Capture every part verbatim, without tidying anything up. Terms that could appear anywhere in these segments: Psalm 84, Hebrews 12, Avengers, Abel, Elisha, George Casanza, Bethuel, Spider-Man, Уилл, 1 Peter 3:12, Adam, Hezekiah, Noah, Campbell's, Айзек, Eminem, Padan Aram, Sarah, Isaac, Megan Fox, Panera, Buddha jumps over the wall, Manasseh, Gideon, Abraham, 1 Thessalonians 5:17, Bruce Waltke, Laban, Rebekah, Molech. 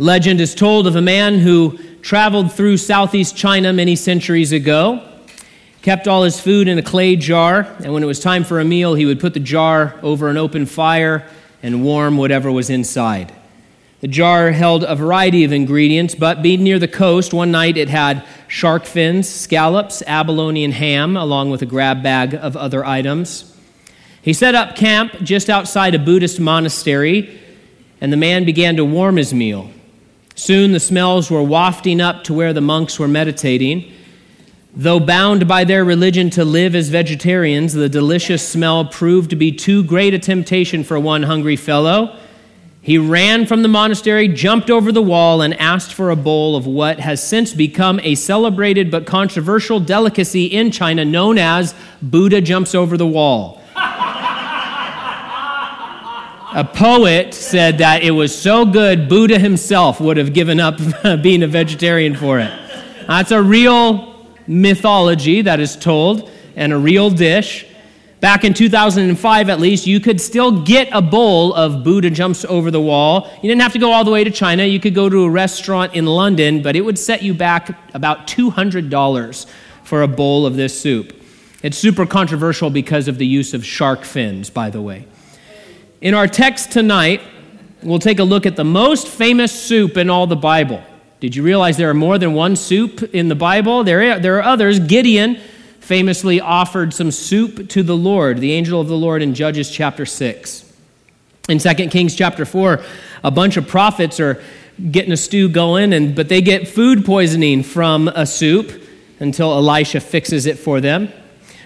Legend is told of a man who traveled through southeast China many centuries ago, kept all his food in a clay jar, and when it was time for a meal, he would put the jar over an open fire and warm whatever was inside. The jar held a variety of ingredients, but being near the coast, one night it had shark fins, scallops, abalone, and ham, along with a grab bag of other items. He set up camp just outside a Buddhist monastery, and the man began to warm his meal. Soon the smells were wafting up to where the monks were meditating. Though bound by their religion to live as vegetarians, the delicious smell proved to be too great a temptation for one hungry fellow. He ran from the monastery, jumped over the wall, and asked for a bowl of what has since become a celebrated but controversial delicacy in China known as Buddha jumps over the wall. A poet said that it was so good, Buddha himself would have given up being a vegetarian for it. That's a real mythology that is told and a real dish. Back in two thousand five, at least, you could still get a bowl of Buddha jumps over the wall. You didn't have to go all the way to China. You could go to a restaurant in London, but it would set you back about two hundred dollars for a bowl of this soup. It's super controversial because of the use of shark fins, by the way. In our text tonight, we'll take a look at the most famous soup in all the Bible. Did you realize there are more than one soup in the Bible? There are, there are others. Gideon famously offered some soup to the Lord, the angel of the Lord, in Judges chapter six. In Second Kings chapter four, a bunch of prophets are getting a stew going, and but they get food poisoning from a soup until Elisha fixes it for them.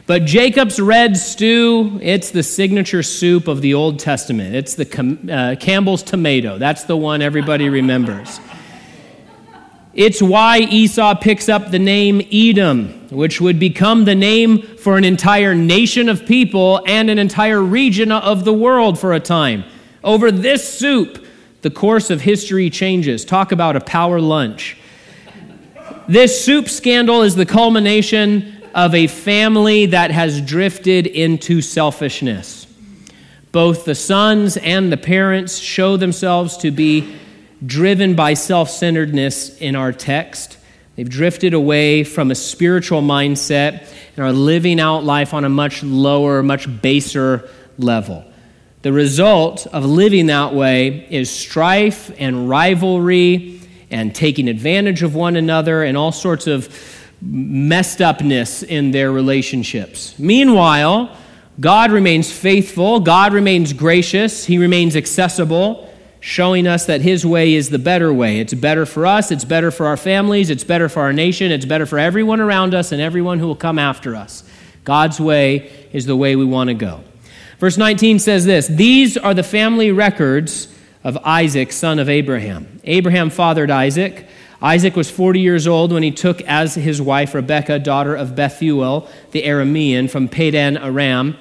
But Jacob's red stew, it's the signature soup of the Old Testament. It's the uh, Campbell's tomato. That's the one everybody remembers. It's why Esau picks up the name Edom, which would become the name for an entire nation of people and an entire region of the world for a time. Over this soup, the course of history changes. Talk about a power lunch. This soup scandal is the culmination of a family that has drifted into selfishness. Both the sons and the parents show themselves to be driven by self-centeredness in our text. They've drifted away from a spiritual mindset and are living out life on a much lower, much baser level. The result of living that way is strife and rivalry and taking advantage of one another and all sorts of messed upness in their relationships. Meanwhile, God remains faithful. God remains gracious. He remains accessible, showing us that his way is the better way. It's better for us, it's better for our families, it's better for our nation, it's better for everyone around us and everyone who will come after us. God's way is the way we want to go. Verse nineteen says this, "These are the family records of Isaac, son of Abraham. Abraham fathered Isaac. Isaac was forty years old when he took as his wife Rebekah, daughter of Bethuel, the Aramean, from Padan Aram,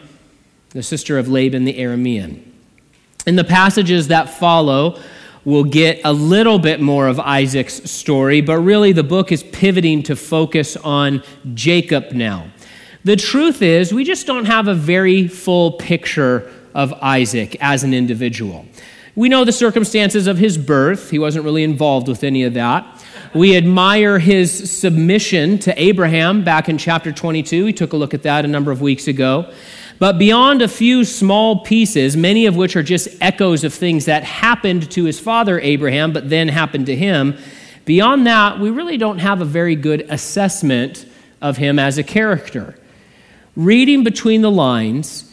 the sister of Laban, the Aramean." In the passages that follow, we'll get a little bit more of Isaac's story, but really the book is pivoting to focus on Jacob now. The truth is, we just don't have a very full picture of Isaac as an individual. We know the circumstances of his birth. He wasn't really involved with any of that. We admire his submission to Abraham back in chapter twenty-two. We took a look at that a number of weeks ago. But beyond a few small pieces, many of which are just echoes of things that happened to his father Abraham, but then happened to him, beyond that, we really don't have a very good assessment of him as a character. Reading between the lines,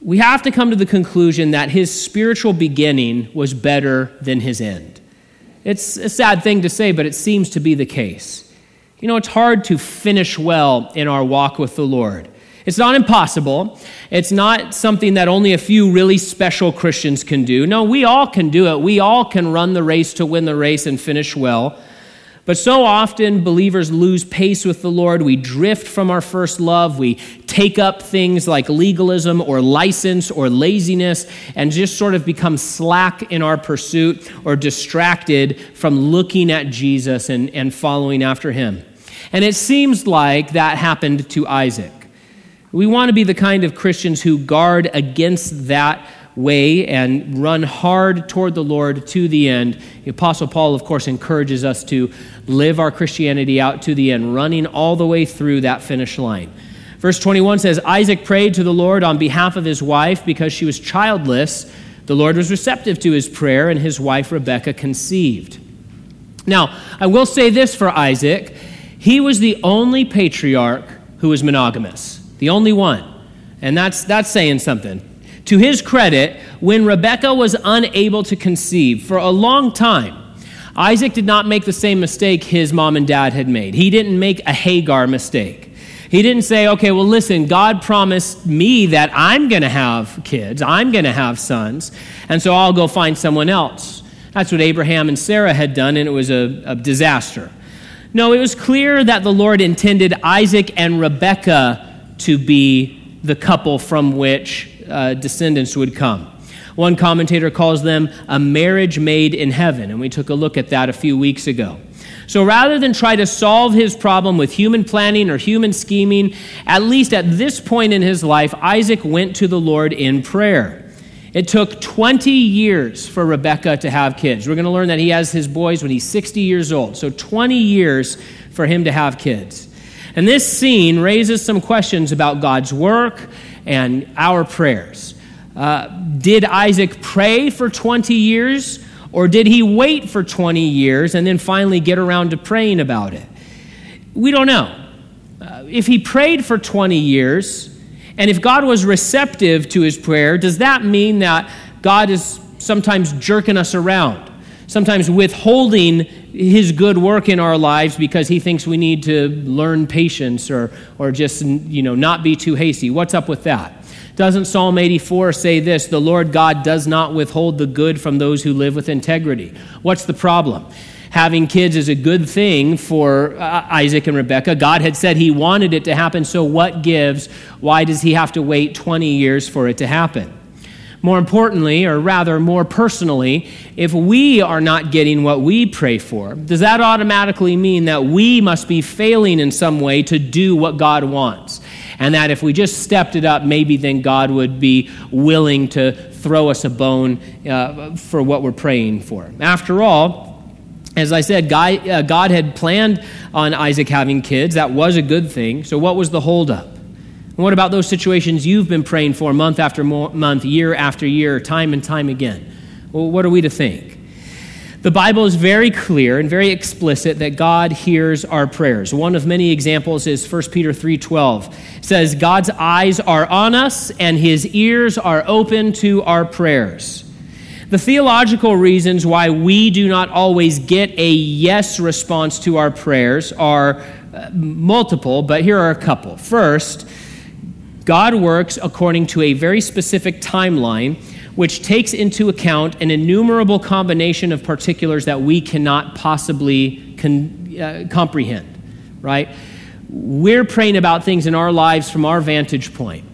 we have to come to the conclusion that his spiritual beginning was better than his end. It's a sad thing to say, but it seems to be the case. You know, it's hard to finish well in our walk with the Lord. It's not impossible. It's not something that only a few really special Christians can do. No, we all can do it. We all can run the race to win the race and finish well. But so often believers lose pace with the Lord. We drift from our first love. We take up things like legalism or license or laziness and just sort of become slack in our pursuit or distracted from looking at Jesus and, and following after him. And it seems like that happened to Isaac. We want to be the kind of Christians who guard against that way and run hard toward the Lord to the end. The Apostle Paul, of course, encourages us to live our Christianity out to the end, running all the way through that finish line. Verse twenty-one says, Isaac prayed to the Lord on behalf of his wife because she was childless. The Lord was receptive to his prayer, and his wife Rebekah conceived. Now, I will say this for Isaac. He was the only patriarch who was monogamous, the only one. And that's that's saying something. To his credit, when Rebekah was unable to conceive for a long time, Isaac did not make the same mistake his mom and dad had made. He didn't make a Hagar mistake. He didn't say, okay, well, listen, God promised me that I'm going to have kids. I'm going to have sons. And so I'll go find someone else. That's what Abraham and Sarah had done, and it was a, a disaster. No, it was clear that the Lord intended Isaac and Rebekah to be the couple from which uh, descendants would come. One commentator calls them a marriage made in heaven, and we took a look at that a few weeks ago. So rather than try to solve his problem with human planning or human scheming, at least at this point in his life, Isaac went to the Lord in prayer. It took twenty years for Rebekah to have kids. We're going to learn that he has his boys when he's sixty years old. So twenty years for him to have kids. And this scene raises some questions about God's work and our prayers. Uh, did Isaac pray for twenty years? Or did he wait for twenty years and then finally get around to praying about it? We don't know. Uh, if he prayed for twenty years, and if God was receptive to his prayer, does that mean that God is sometimes jerking us around, sometimes withholding his good work in our lives because he thinks we need to learn patience or or just, you know, not be too hasty? What's up with that? Doesn't Psalm eighty-four say this? The Lord God does not withhold the good from those who live with integrity. What's the problem? Having kids is a good thing for uh, Isaac and Rebekah. God had said he wanted it to happen, so what gives? Why does he have to wait twenty years for it to happen? More importantly, or rather more personally, if we are not getting what we pray for, does that automatically mean that we must be failing in some way to do what God wants? And that if we just stepped it up, maybe then God would be willing to throw us a bone uh, for what we're praying for. After all, as I said, God, uh, God had planned on Isaac having kids. That was a good thing. So what was the holdup? And what about those situations you've been praying for month after mo- month, year after year, time and time again? Well, what are we to think? The Bible is very clear and very explicit that God hears our prayers. One of many examples is First Peter three twelve. It says, God's eyes are on us and his ears are open to our prayers. The theological reasons why we do not always get a yes response to our prayers are multiple, but here are a couple. First, God works according to a very specific timeline which takes into account an innumerable combination of particulars that we cannot possibly con- uh, comprehend, right? We're praying about things in our lives from our vantage point.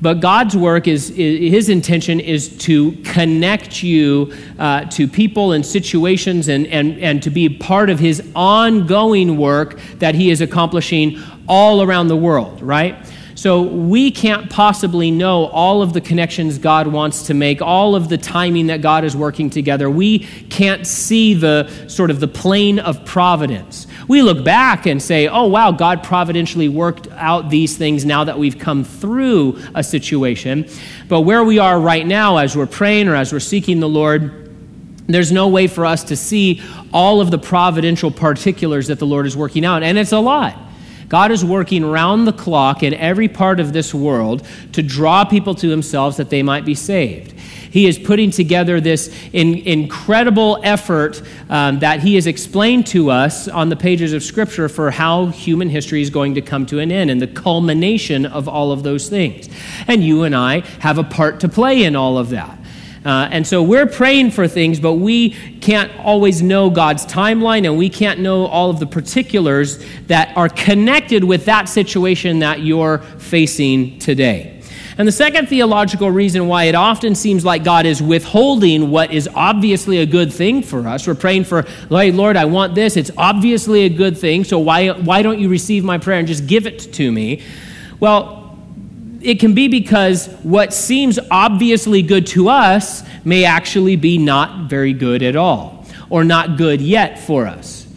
But God's work is, is his intention is to connect you uh, to people and situations and, and, and to be part of his ongoing work that he is accomplishing all around the world, right? So we can't possibly know all of the connections God wants to make, all of the timing that God is working together. We can't see the sort of the plane of providence. We look back and say, oh, wow, God providentially worked out these things now that we've come through a situation. But where we are right now as we're praying or as we're seeking the Lord, there's no way for us to see all of the providential particulars that the Lord is working out. And it's a lot. God is working round the clock in every part of this world to draw people to himself that they might be saved. He is putting together this in, incredible effort um, that he has explained to us on the pages of Scripture for how human history is going to come to an end and the culmination of all of those things. And you and I have a part to play in all of that. Uh, and so we're praying for things, but we can't always know God's timeline, and we can't know all of the particulars that are connected with that situation that you're facing today. And the second theological reason why it often seems like God is withholding what is obviously a good thing for us, we're praying for, hey, Lord, I want this. It's obviously a good thing, so why, why don't you receive my prayer and just give it to me? Well, it can be because what seems obviously good to us may actually be not very good at all, or not good yet for us.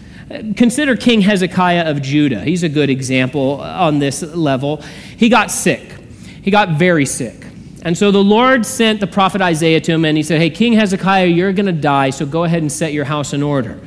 Consider King Hezekiah of Judah. He's a good example on this level. He got sick. He got very sick. And so the Lord sent the prophet Isaiah to him, and he said, hey, King Hezekiah, you're going to die, so go ahead and set your house in order.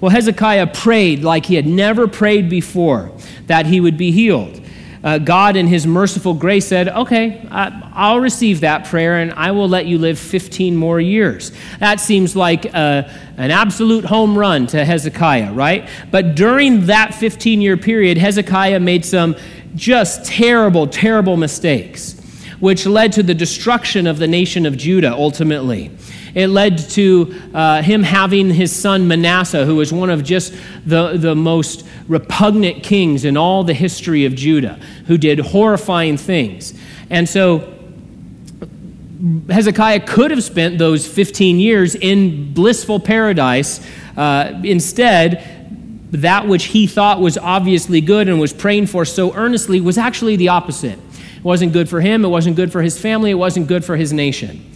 Well, Hezekiah prayed like he had never prayed before, that he would be healed. Uh, God, in his merciful grace, said, okay, I, I'll receive that prayer, and I will let you live fifteen more years. That seems like a, an absolute home run to Hezekiah, right? But during that fifteen-year period, Hezekiah made some just terrible, terrible mistakes, which led to the destruction of the nation of Judah, ultimately. It led to uh, him having his son Manasseh, who was one of just the, the most repugnant kings in all the history of Judah, who did horrifying things. And so Hezekiah could have spent those fifteen years in blissful paradise. Uh, instead, that which he thought was obviously good and was praying for so earnestly was actually the opposite. It wasn't good for him. It wasn't good for his family. It wasn't good for his nation.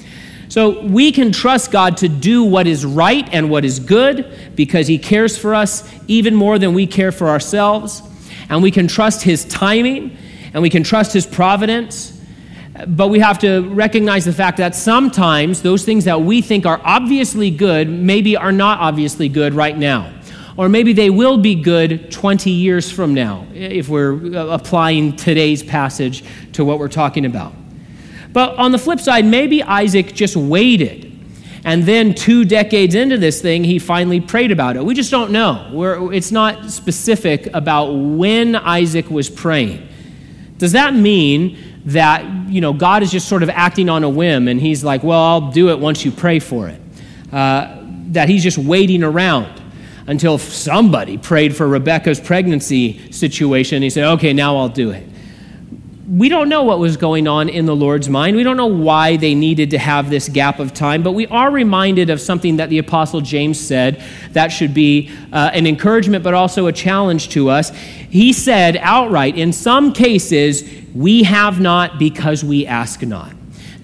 So we can trust God to do what is right and what is good because he cares for us even more than we care for ourselves. And we can trust his timing and we can trust his providence. But we have to recognize the fact that sometimes those things that we think are obviously good maybe are not obviously good right now. Or maybe they will be good twenty years from now if we're applying today's passage to what we're talking about. But on the flip side, maybe Isaac just waited. And then two decades into this thing, he finally prayed about it. We just don't know. We're, it's not specific about when Isaac was praying. Does that mean that, you know, God is just sort of acting on a whim and he's like, well, I'll do it once you pray for it? Uh, that he's just waiting around until somebody prayed for Rebekah's pregnancy situation. And he said, okay, now I'll do it. We don't know what was going on in the Lord's mind. We don't know why they needed to have this gap of time, but we are reminded of something that the Apostle James said that should be uh, an encouragement but also a challenge to us. He said outright, in some cases, we have not because we ask not.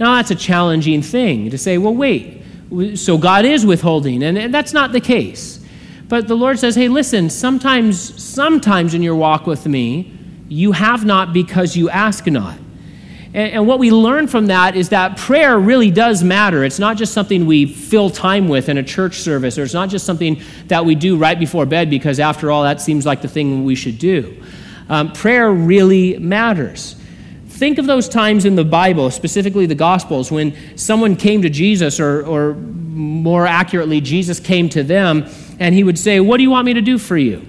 Now, that's a challenging thing to say, well, wait, so God is withholding, and, and that's not the case. But the Lord says, hey, listen, sometimes, sometimes in your walk with me, you have not because you ask not. And, and what we learn from that is that prayer really does matter. It's not just something we fill time with in a church service, or it's not just something that we do right before bed because, after all, that seems like the thing we should do. Um, prayer really matters. Think of those times in the Bible, specifically the Gospels, when someone came to Jesus, or, or more accurately, Jesus came to them, and he would say, what do you want me to do for you?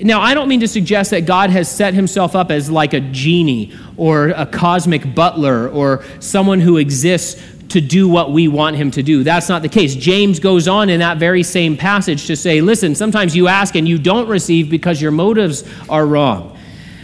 Now, I don't mean to suggest that God has set himself up as like a genie or a cosmic butler or someone who exists to do what we want him to do. That's not the case. James goes on in that very same passage to say, listen, sometimes you ask and you don't receive because your motives are wrong.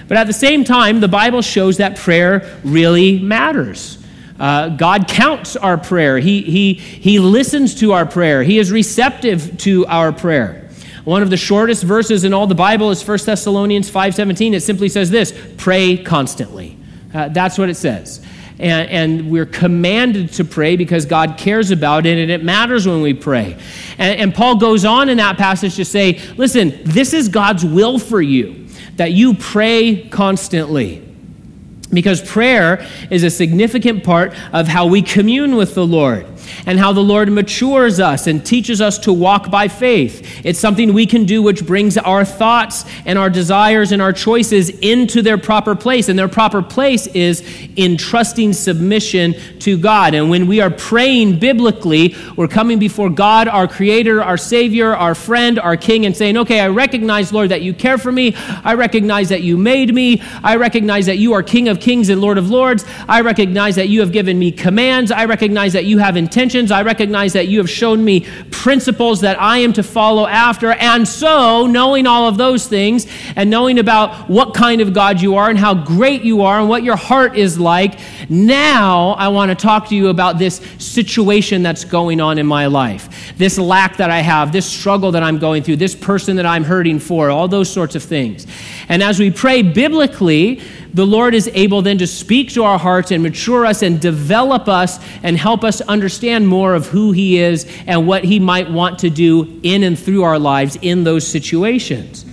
But at the same time, the Bible shows that prayer really matters. Uh, God counts our prayer. He, he, he listens to our prayer. He is receptive to our prayer. One of the shortest verses in all the Bible is First Thessalonians five seventeen. It simply says this, pray constantly. Uh, that's what it says. And, and we're commanded to pray because God cares about it, and it matters when we pray. And, and Paul goes on in that passage to say, listen, this is God's will for you, that you pray constantly. Because prayer is a significant part of how we commune with the Lord and how the Lord matures us and teaches us to walk by faith. It's something we can do which brings our thoughts and our desires and our choices into their proper place. And their proper place is in trusting submission to God. And when we are praying biblically, we're coming before God, our Creator, our Savior, our friend, our King, and saying, okay, I recognize, Lord, that you care for me. I recognize that you made me. I recognize that you are King of kings and Lord of lords. I recognize that you have given me commands. I recognize that you have intentions. I recognize that you have shown me principles that I am to follow after. And so, knowing all of those things and knowing about what kind of God you are and how great you are and what your heart is like, now I want to talk to you about this situation that's going on in my life, this lack that I have, this struggle that I'm going through, this person that I'm hurting for, all those sorts of things. And as we pray biblically, the Lord is able then to speak to our hearts and mature us and develop us and help us understand more of who he is and what he might want to do in and through our lives in those situations.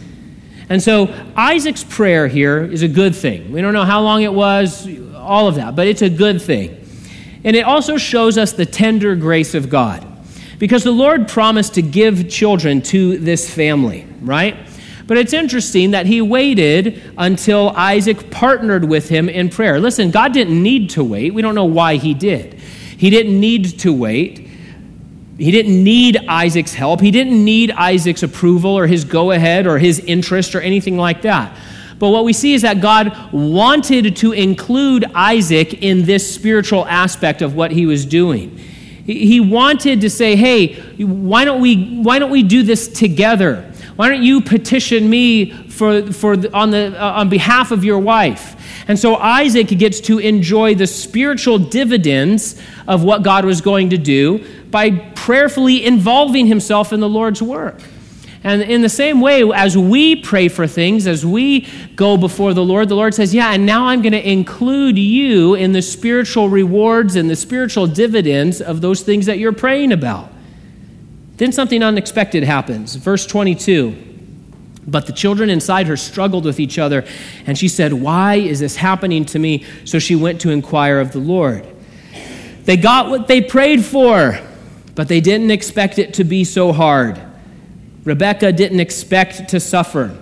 And so Isaac's prayer here is a good thing. We don't know how long it was, all of that, but it's a good thing. And it also shows us the tender grace of God, because the Lord promised to give children to this family, right? But it's interesting that he waited until Isaac partnered with him in prayer. Listen, God didn't need to wait. We don't know why he did. He didn't need to wait. He didn't need Isaac's help. He didn't need Isaac's approval or his go-ahead or his interest or anything like that. But what we see is that God wanted to include Isaac in this spiritual aspect of what he was doing. He wanted to say, hey, why don't we why don't we do this together? Why don't you petition me for for on the uh, on behalf of your wife? And so Isaac gets to enjoy the spiritual dividends of what God was going to do by prayerfully involving himself in the Lord's work. And in the same way, as we pray for things, as we go before the Lord, the Lord says, yeah, and now I'm going to include you in the spiritual rewards and the spiritual dividends of those things that you're praying about. Then something unexpected happens. Verse twenty-two, but the children inside her struggled with each other, and she said, why is this happening to me? So she went to inquire of the Lord. They got what they prayed for, but they didn't expect it to be so hard. Rebekah didn't expect to suffer.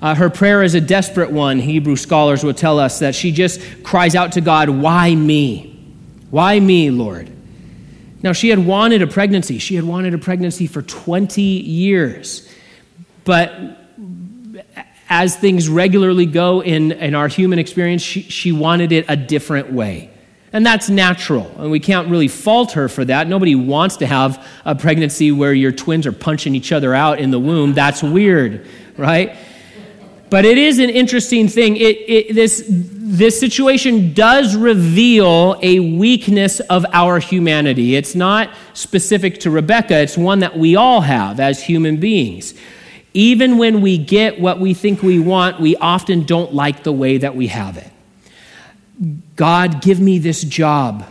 Uh, her prayer is a desperate one. Hebrew scholars will tell us that she just cries out to God, why me? Why me, Lord? Now, she had wanted a pregnancy. She had wanted a pregnancy for twenty years. But as things regularly go in, in our human experience, she, she wanted it a different way. And that's natural, and we can't really fault her for that. Nobody wants to have a pregnancy where your twins are punching each other out in the womb. That's weird, right? But it is an interesting thing. It, it, this, this situation does reveal a weakness of our humanity. It's not specific to Rebekah. It's one that we all have as human beings. Even when we get what we think we want, we often don't like the way that we have it. God, give me this job.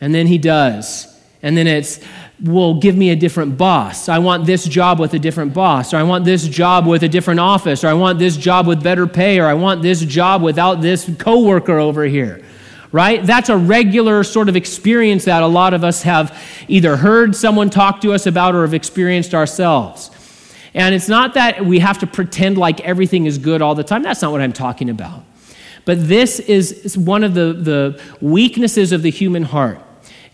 And then he does. And then it's, well, give me a different boss. I want this job with a different boss. Or I want this job with a different office. Or I want this job with better pay. Or I want this job without this coworker over here. Right? That's a regular sort of experience that a lot of us have either heard someone talk to us about or have experienced ourselves. And it's not that we have to pretend like everything is good all the time. That's not what I'm talking about. But this is one of the, the weaknesses of the human heart,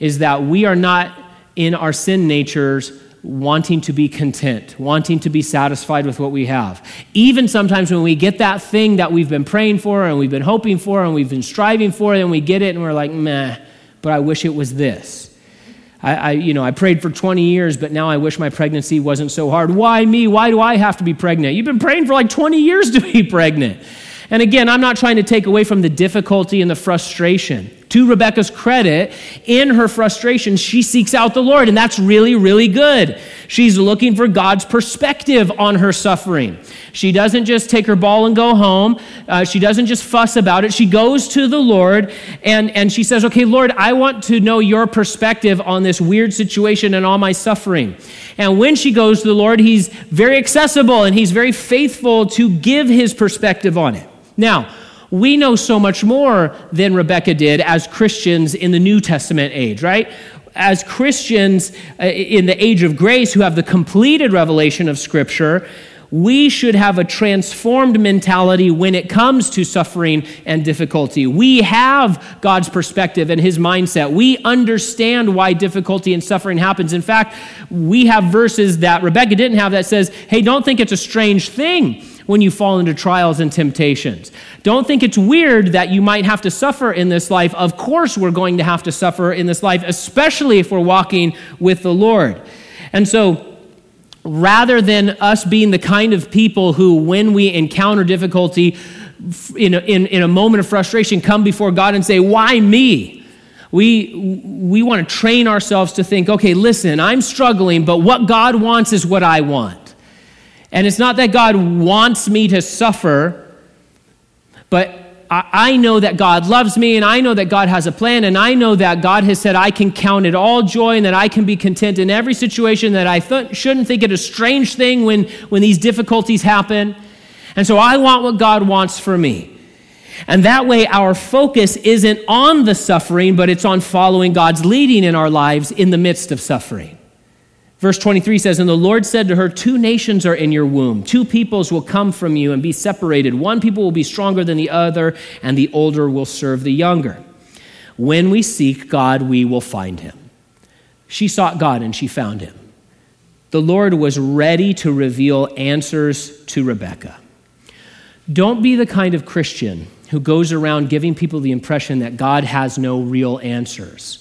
is that we are not in our sin natures wanting to be content, wanting to be satisfied with what we have. Even sometimes when we get that thing that we've been praying for and we've been hoping for and we've been striving for, and we get it and we're like, meh, but I wish it was this. I, I you know, I prayed for twenty years, but now I wish my pregnancy wasn't so hard. Why me? Why do I have to be pregnant? You've been praying for like twenty years to be pregnant. And again, I'm not trying to take away from the difficulty and the frustration. To Rebekah's credit, in her frustration, she seeks out the Lord, and that's really, really good. She's looking for God's perspective on her suffering. She doesn't just take her ball and go home. Uh, she doesn't just fuss about it. She goes to the Lord, and, and she says, okay, Lord, I want to know your perspective on this weird situation and all my suffering. And when she goes to the Lord, he's very accessible, and he's very faithful to give his perspective on it. Now, we know so much more than Rebekah did as Christians in the New Testament age, right? As Christians in the age of grace who have the completed revelation of Scripture, we should have a transformed mentality when it comes to suffering and difficulty. We have God's perspective and his mindset. We understand why difficulty and suffering happens. In fact, we have verses that Rebekah didn't have that says, hey, don't think it's a strange thing when you fall into trials and temptations. Don't think it's weird that you might have to suffer in this life. Of course we're going to have to suffer in this life, especially if we're walking with the Lord. And so rather than us being the kind of people who, when we encounter difficulty in a, in, in a moment of frustration, come before God and say, why me? We we want to train ourselves to think, okay, listen, I'm struggling, but what God wants is what I want. And it's not that God wants me to suffer, but I know that God loves me, and I know that God has a plan, and I know that God has said I can count it all joy and that I can be content in every situation, that I th- shouldn't think it a strange thing when, when these difficulties happen. And so I want what God wants for me. And that way our focus isn't on the suffering, but it's on following God's leading in our lives in the midst of suffering. Verse twenty-three says, "And the Lord said to her, two nations are in your womb. Two peoples will come from you and be separated. One people will be stronger than the other, and the older will serve the younger. When we seek God, we will find him." She sought God and she found him. The Lord was ready to reveal answers to Rebekah. Don't be the kind of Christian who goes around giving people the impression that God has no real answers.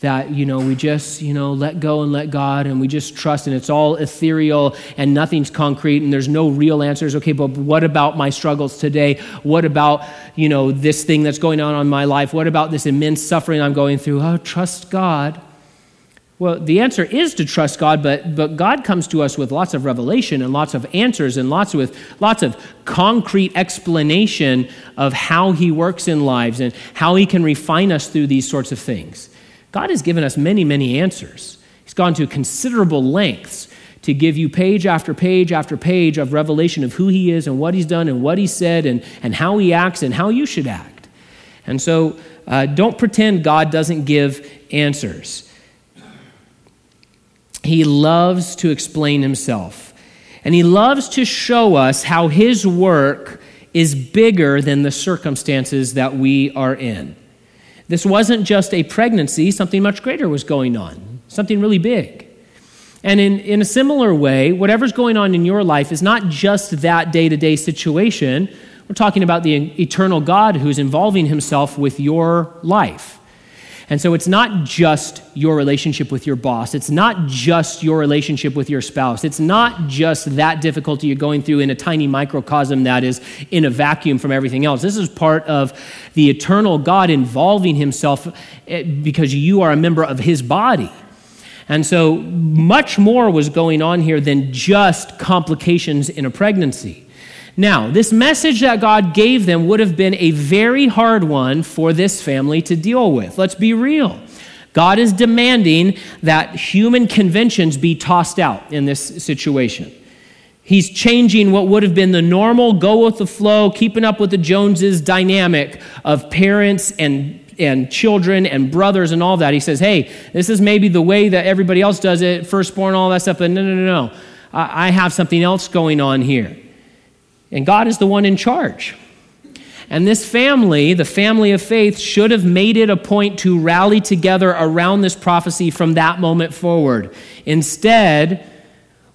That, you know, we just, you know, let go and let God, and we just trust, and it's all ethereal and nothing's concrete and there's no real answers. Okay, but what about my struggles today? What about, you know, this thing that's going on in my life? What about this immense suffering I'm going through? Oh, trust God. Well, the answer is to trust God, but but God comes to us with lots of revelation and lots of answers and lots with lots of concrete explanation of how he works in lives and how he can refine us through these sorts of things. God has given us many, many answers. He's gone to considerable lengths to give you page after page after page of revelation of who he is and what he's done and what he said and, and how he acts and how you should act. And so uh, don't pretend God doesn't give answers. He loves to explain himself, and he loves to show us how his work is bigger than the circumstances that we are in. This wasn't just a pregnancy, something much greater was going on, something really big. And in, in a similar way, whatever's going on in your life is not just that day-to-day situation. We're talking about the eternal God who's involving himself with your life. And so it's not just your relationship with your boss. It's not just your relationship with your spouse. It's not just that difficulty you're going through in a tiny microcosm that is in a vacuum from everything else. This is part of the eternal God involving himself because you are a member of his body. And so much more was going on here than just complications in a pregnancy. Now, this message that God gave them would have been a very hard one for this family to deal with. Let's be real. God is demanding that human conventions be tossed out in this situation. He's changing what would have been the normal, go with the flow, keeping up with the Joneses dynamic of parents and and children and brothers and all that. He says, hey, this is maybe the way that everybody else does it, firstborn, all that stuff, but no, no, no, no. I have something else going on here. And God is the one in charge. And this family, the family of faith, should have made it a point to rally together around this prophecy from that moment forward. Instead,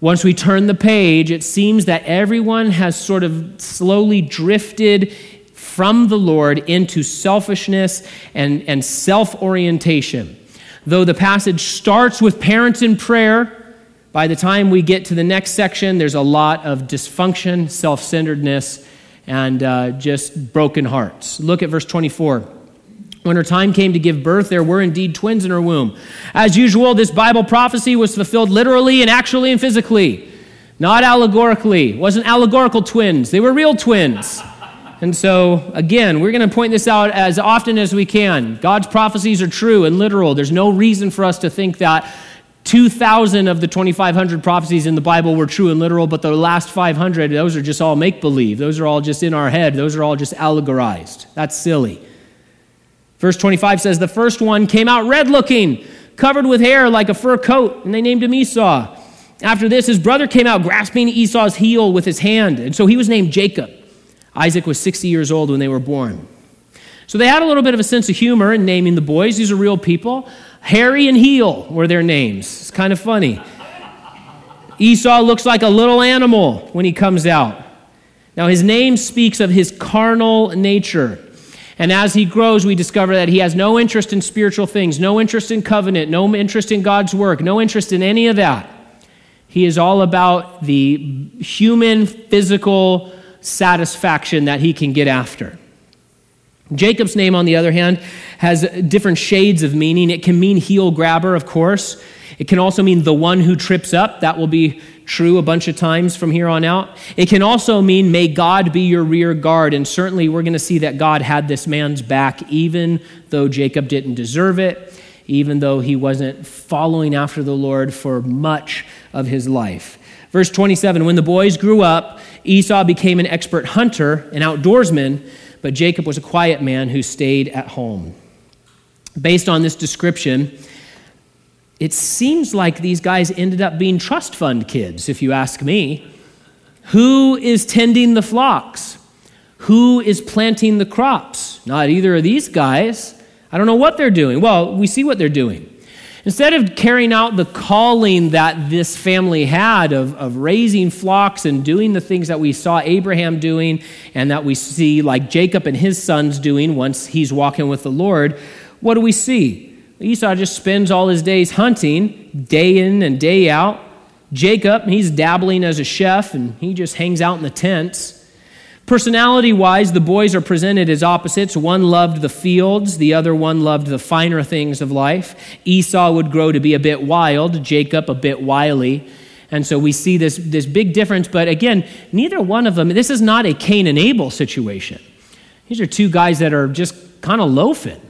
once we turn the page, it seems that everyone has sort of slowly drifted from the Lord into selfishness and, and self-orientation. Though the passage starts with parents in prayer, by the time we get to the next section, there's a lot of dysfunction, self-centeredness, and uh, just broken hearts. Look at verse twenty-four. When her time came to give birth, there were indeed twins in her womb. As usual, this Bible prophecy was fulfilled literally and actually and physically, not allegorically. It wasn't allegorical twins. They were real twins. And so, again, we're going to point this out as often as we can. God's prophecies are true and literal. There's no reason for us to think that two thousand of the twenty-five hundred prophecies in the Bible were true and literal, but the last five hundred, those are just all make-believe. Those are all just in our head. Those are all just allegorized. That's silly. Verse twenty-five says, the first one came out red-looking, covered with hair like a fur coat, and they named him Esau. After this, his brother came out grasping Esau's heel with his hand, and so he was named Jacob. Isaac was sixty years old when they were born. So they had a little bit of a sense of humor in naming the boys. These are real people. Harry and Heel were their names. It's kind of funny. Esau looks like a little animal when he comes out. Now, his name speaks of his carnal nature. And as he grows, we discover that he has no interest in spiritual things, no interest in covenant, no interest in God's work, no interest in any of that. He is all about the human, physical satisfaction that he can get after. Jacob's name, on the other hand, has different shades of meaning. It can mean heel grabber, of course. It can also mean the one who trips up. That will be true a bunch of times from here on out. It can also mean, may God be your rear guard. And certainly we're going to see that God had this man's back, even though Jacob didn't deserve it, even though he wasn't following after the Lord for much of his life. Verse twenty-seven, when the boys grew up, Esau became an expert hunter, an outdoorsman, but Jacob was a quiet man who stayed at home. Based on this description, it seems like these guys ended up being trust fund kids, if you ask me. Who is tending the flocks? Who is planting the crops? Not either of these guys. I don't know what they're doing. Well, we see what they're doing. Instead of carrying out the calling that this family had of, of raising flocks and doing the things that we saw Abraham doing and that we see like Jacob and his sons doing once he's walking with the Lord, what do we see? Esau just spends all his days hunting, day in and day out. Jacob, he's dabbling as a chef, and he just hangs out in the tents. Personality-wise, the boys are presented as opposites. One loved the fields, the other one loved the finer things of life. Esau would grow to be a bit wild, Jacob a bit wily. And so we see this, this big difference, but again, neither one of them, this is not a Cain and Abel situation. These are two guys that are just kind of loafing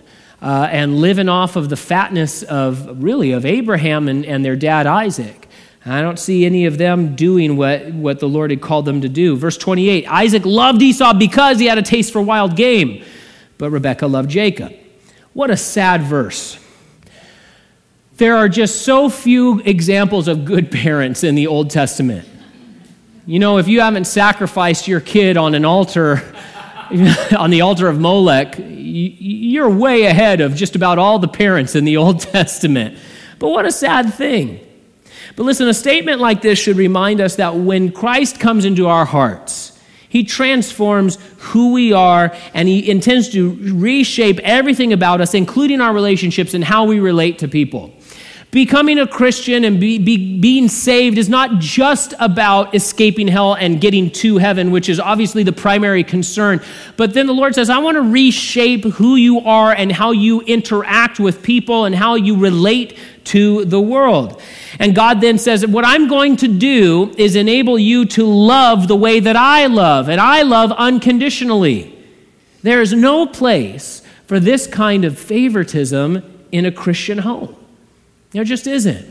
uh, and living off of the fatness of, really, of Abraham and, and their dad Isaac. I don't see any of them doing what, what the Lord had called them to do. Verse twenty-eight, Isaac loved Esau because he had a taste for wild game, but Rebekah loved Jacob. What a sad verse. There are just so few examples of good parents in the Old Testament. You know, if you haven't sacrificed your kid on an altar, on the altar of Molech, you're way ahead of just about all the parents in the Old Testament. But what a sad thing. But listen, a statement like this should remind us that when Christ comes into our hearts, he transforms who we are, and he intends to reshape everything about us, including our relationships and how we relate to people. Becoming a Christian and be, be, being saved is not just about escaping hell and getting to heaven, which is obviously the primary concern. But then the Lord says, I want to reshape who you are and how you interact with people and how you relate to the world. And God then says, what I'm going to do is enable you to love the way that I love, and I love unconditionally. There is no place for this kind of favoritism in a Christian home. There just isn't.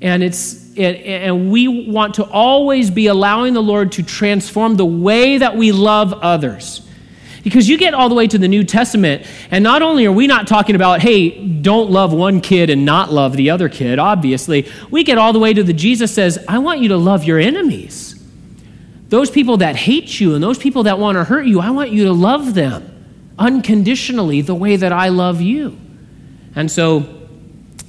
And it's it, and we want to always be allowing the Lord to transform the way that we love others. Because you get all the way to the New Testament, and not only are we not talking about, hey, don't love one kid and not love the other kid, obviously. We get all the way to the Jesus says, I want you to love your enemies. Those people that hate you and those people that want to hurt you, I want you to love them unconditionally the way that I love you. And so,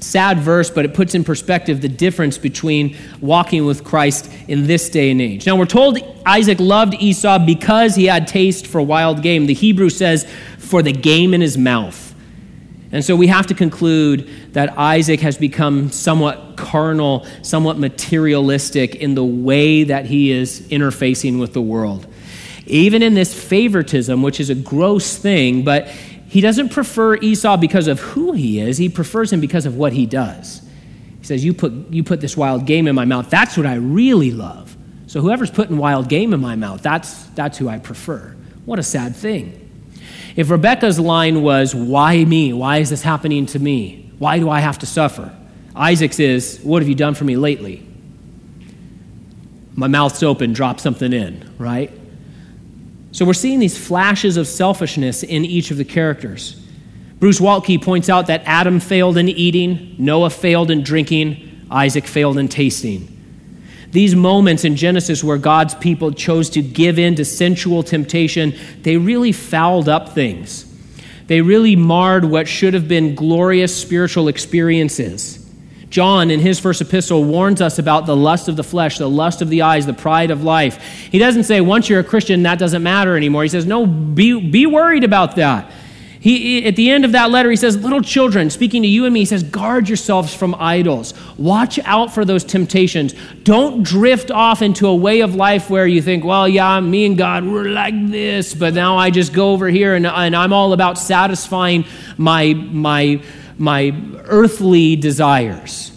sad verse, but it puts in perspective the difference between walking with Christ in this day and age. Now, we're told Isaac loved Esau because he had taste for wild game. The Hebrew says, for the game in his mouth. And so we have to conclude that Isaac has become somewhat carnal, somewhat materialistic in the way that he is interfacing with the world. Even in this favoritism, which is a gross thing, but he doesn't prefer Esau because of who he is. He prefers him because of what he does. He says, you put you put this wild game in my mouth. That's what I really love. So whoever's putting wild game in my mouth, that's, that's who I prefer. What a sad thing. If Rebekah's line was, why me? Why is this happening to me? Why do I have to suffer? Isaac's is, what have you done for me lately? My mouth's open, drop something in, right? So we're seeing these flashes of selfishness in each of the characters. Bruce Waltke points out that Adam failed in eating, Noah failed in drinking, Isaac failed in tasting. These moments in Genesis where God's people chose to give in to sensual temptation, they really fouled up things. They really marred what should have been glorious spiritual experiences. John, in his first epistle, warns us about the lust of the flesh, the lust of the eyes, the pride of life. He doesn't say, once you're a Christian, that doesn't matter anymore. He says, no, be, be worried about that. He, at the end of that letter, he says, little children, speaking to you and me, he says, guard yourselves from idols. Watch out for those temptations. Don't drift off into a way of life where you think, well, yeah, me and God, we're like this, but now I just go over here and, and I'm all about satisfying my my. my earthly desires.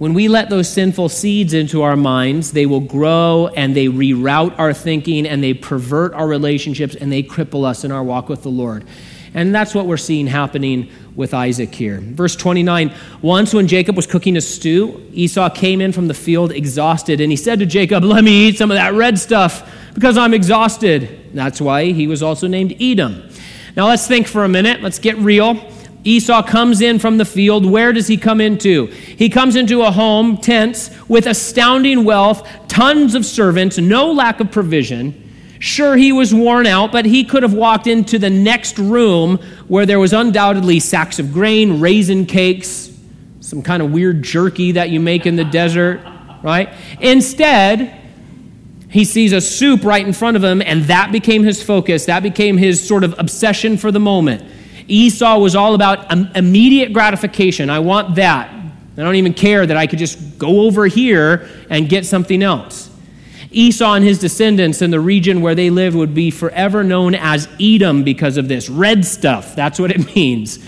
When we let those sinful seeds into our minds, they will grow and they reroute our thinking and they pervert our relationships and they cripple us in our walk with the Lord. And that's what we're seeing happening with Isaac here. Verse twenty-nine, once when Jacob was cooking a stew, Esau came in from the field exhausted, and he said to Jacob, let me eat some of that red stuff because I'm exhausted. That's why he was also named Edom. Now let's think for a minute. Let's get real. Esau comes in from the field. Where does he come into? He comes into a home, tents, with astounding wealth, tons of servants, no lack of provision. Sure, he was worn out, but he could have walked into the next room where there was undoubtedly sacks of grain, raisin cakes, some kind of weird jerky that you make in the desert, right? Instead, he sees a soup right in front of him, and that became his focus. That became his sort of obsession for the moment. Esau was all about immediate gratification. I want that. I don't even care that I could just go over here and get something else. Esau and his descendants in the region where they lived would be forever known as Edom because of this. Red stuff, that's what it means.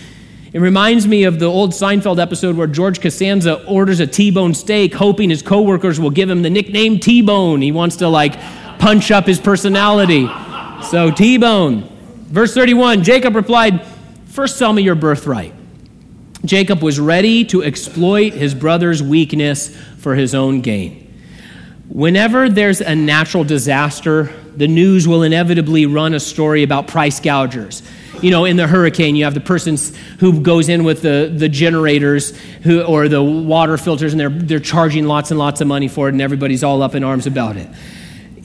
It reminds me of the old Seinfeld episode where George Casanza orders a T-bone steak hoping his coworkers will give him the nickname T-bone. He wants to like punch up his personality. So T-bone. Verse thirty-one, Jacob replied, first, sell me your birthright. Jacob was ready to exploit his brother's weakness for his own gain. Whenever there's a natural disaster, the news will inevitably run a story about price gougers. You know, in the hurricane, you have the person who goes in with the, the generators who or the water filters, and they're they're charging lots and lots of money for it, and everybody's all up in arms about it.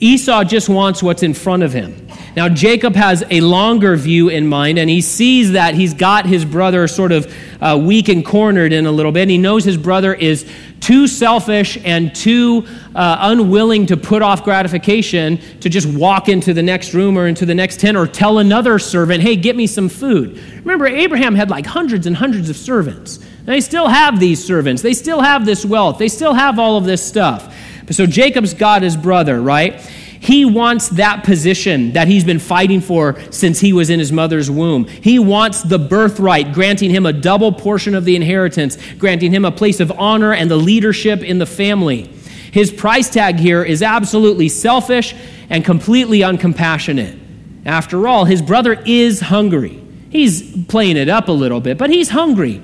Esau just wants what's in front of him. Now, Jacob has a longer view in mind, and he sees that he's got his brother sort of uh, weak and cornered in a little bit. And he knows his brother is too selfish and too uh, unwilling to put off gratification to just walk into the next room or into the next tent or tell another servant, hey, get me some food. Remember, Abraham had like hundreds and hundreds of servants. And they still have these servants. They still have this wealth. They still have all of this stuff. So Jacob's got his brother, right? He wants that position that he's been fighting for since he was in his mother's womb. He wants the birthright, granting him a double portion of the inheritance, granting him a place of honor and the leadership in the family. His price tag here is absolutely selfish and completely uncompassionate. After all, his brother is hungry. He's playing it up a little bit, but he's hungry.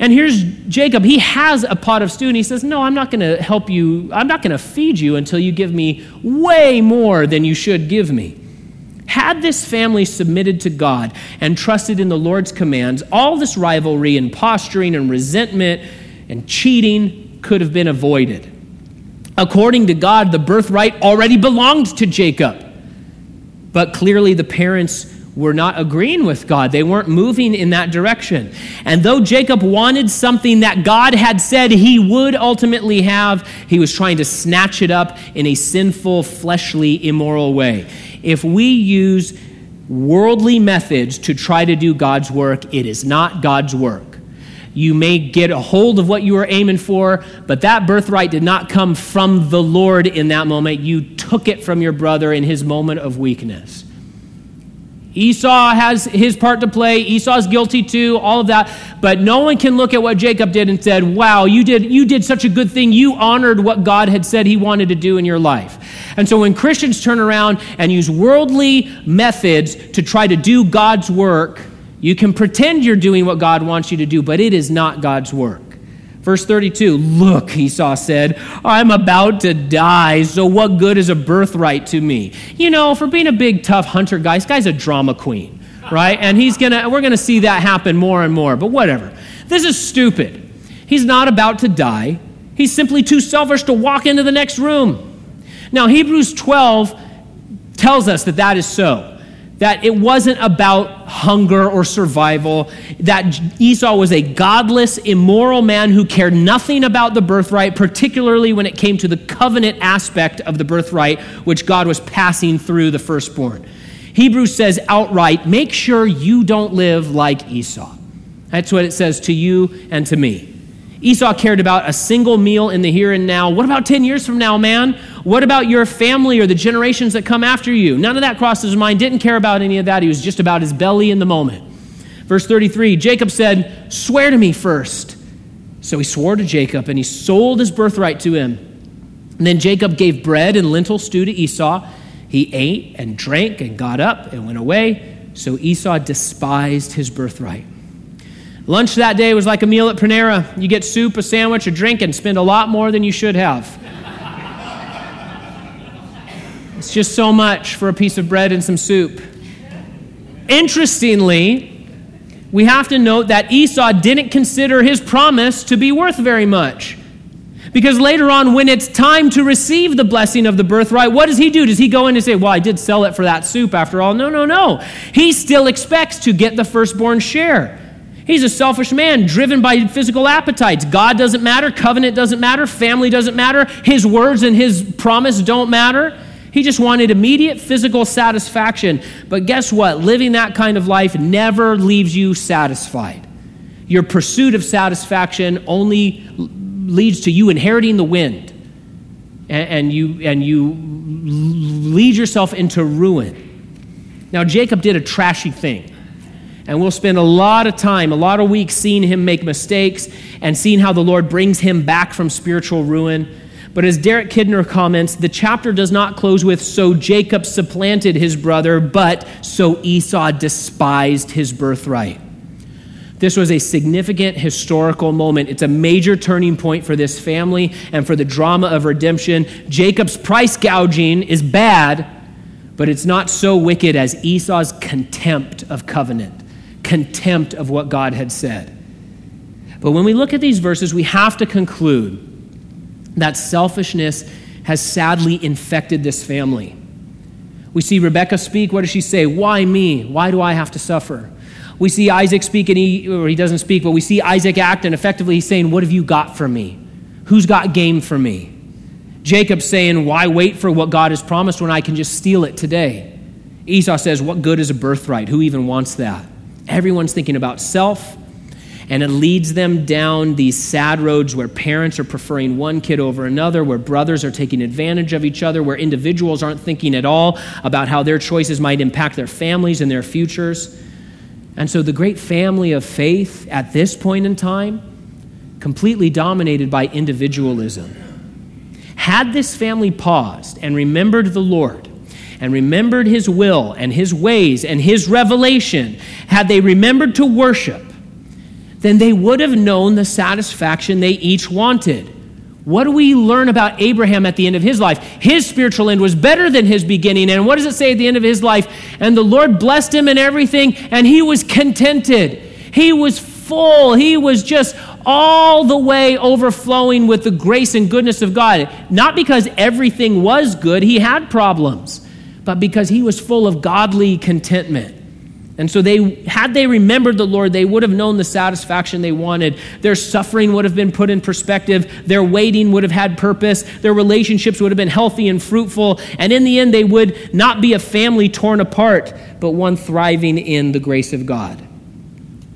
And here's Jacob. He has a pot of stew, and he says, no, I'm not going to help you. I'm not going to feed you until you give me way more than you should give me. Had this family submitted to God and trusted in the Lord's commands, all this rivalry and posturing and resentment and cheating could have been avoided. According to God, the birthright already belonged to Jacob. But clearly the parents were not agreeing with God. They weren't moving in that direction. And though Jacob wanted something that God had said he would ultimately have, he was trying to snatch it up in a sinful, fleshly, immoral way. If we use worldly methods to try to do God's work, it is not God's work. You may get a hold of what you were aiming for, but that birthright did not come from the Lord in that moment. You took it from your brother in his moment of weakness. Esau has his part to play. Esau's guilty too, all of that. But no one can look at what Jacob did and said, wow, you did you did such a good thing. You honored what God had said he wanted to do in your life. And so when Christians turn around and use worldly methods to try to do God's work, you can pretend you're doing what God wants you to do, but it is not God's work. Verse thirty-two, look, Esau said, I'm about to die, so what good is a birthright to me? You know, for being a big, tough hunter guy, this guy's a drama queen, right? And he's gonna, we're gonna see that happen more and more, but whatever. This is stupid. He's not about to die. He's simply too selfish to walk into the next room. Now, Hebrews twelve tells us that that is so. That it wasn't about hunger or survival, that Esau was a godless, immoral man who cared nothing about the birthright, particularly when it came to the covenant aspect of the birthright, which God was passing through the firstborn. Hebrews says outright, make sure you don't live like Esau. That's what it says to you and to me. Esau cared about a single meal in the here and now. What about ten years from now, man? What about your family or the generations that come after you? None of that crossed his mind. Didn't care about any of that. He was just about his belly in the moment. Verse thirty-three, Jacob said, swear to me first. So he swore to Jacob, and he sold his birthright to him. And then Jacob gave bread and lentil stew to Esau. He ate and drank and got up and went away. So Esau despised his birthright. Lunch that day was like a meal at Panera. You get soup, a sandwich, a drink, and spend a lot more than you should have. It's just so much for a piece of bread and some soup. Interestingly, we have to note that Esau didn't consider his promise to be worth very much. Because later on, when it's time to receive the blessing of the birthright, what does he do? Does he go in and say, well, I did sell it for that soup after all? No, no, no. He still expects to get the firstborn share. He's a selfish man, driven by physical appetites. God doesn't matter. Covenant doesn't matter. Family doesn't matter. His words and his promise don't matter. He just wanted immediate physical satisfaction. But guess what? Living that kind of life never leaves you satisfied. Your pursuit of satisfaction only leads to you inheriting the wind, and, and you and you lead yourself into ruin. Now, Jacob did a trashy thing, and we'll spend a lot of time, a lot of weeks seeing him make mistakes and seeing how the Lord brings him back from spiritual ruin. But as Derek Kidner comments, the chapter does not close with, so Jacob supplanted his brother, but so Esau despised his birthright. This was a significant historical moment. It's a major turning point for this family and for the drama of redemption. Jacob's price gouging is bad, but it's not so wicked as Esau's contempt of covenant, contempt of what God had said. But when we look at these verses, we have to conclude that selfishness has sadly infected this family. We see Rebekah speak. What does she say? Why me? Why do I have to suffer? We see Isaac speak, and he, or he doesn't speak, but we see Isaac act, and effectively he's saying, what have you got for me? Who's got game for me? Jacob's saying, why wait for what God has promised when I can just steal it today? Esau says, what good is a birthright? Who even wants that? Everyone's thinking about self, and it leads them down these sad roads where parents are preferring one kid over another, where brothers are taking advantage of each other, where individuals aren't thinking at all about how their choices might impact their families and their futures. And so the great family of faith at this point in time, completely dominated by individualism. Had this family paused and remembered the Lord and remembered his will and his ways and his revelation, had they remembered to worship, then they would have known the satisfaction they each wanted. What do we learn about Abraham at the end of his life? His spiritual end was better than his beginning. And what does it say at the end of his life? And the Lord blessed him in everything, and he was contented. He was full. He was just all the way overflowing with the grace and goodness of God. Not because everything was good, he had problems, but because he was full of godly contentment. And so they, had they remembered the Lord, they would have known the satisfaction they wanted. Their suffering would have been put in perspective. Their waiting would have had purpose. Their relationships would have been healthy and fruitful. And in the end, they would not be a family torn apart, but one thriving in the grace of God.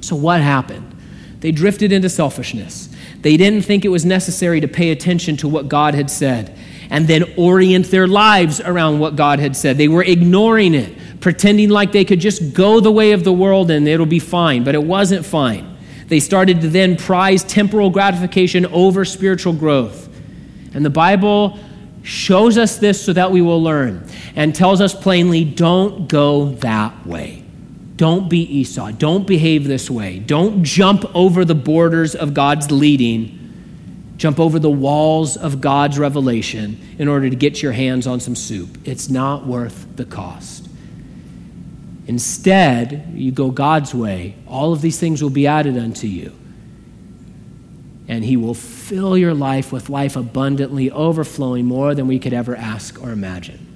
So what happened? They drifted into selfishness. They didn't think it was necessary to pay attention to what God had said and then orient their lives around what God had said. They were ignoring it, pretending like they could just go the way of the world and it'll be fine, but it wasn't fine. They started to then prize temporal gratification over spiritual growth. And the Bible shows us this so that we will learn and tells us plainly, don't go that way. Don't be Esau. Don't behave this way. Don't jump over the borders of God's leading. Jump over the walls of God's revelation in order to get your hands on some soup. It's not worth the cost. Instead, you go God's way, all of these things will be added unto you. And he will fill your life with life abundantly, overflowing more than we could ever ask or imagine.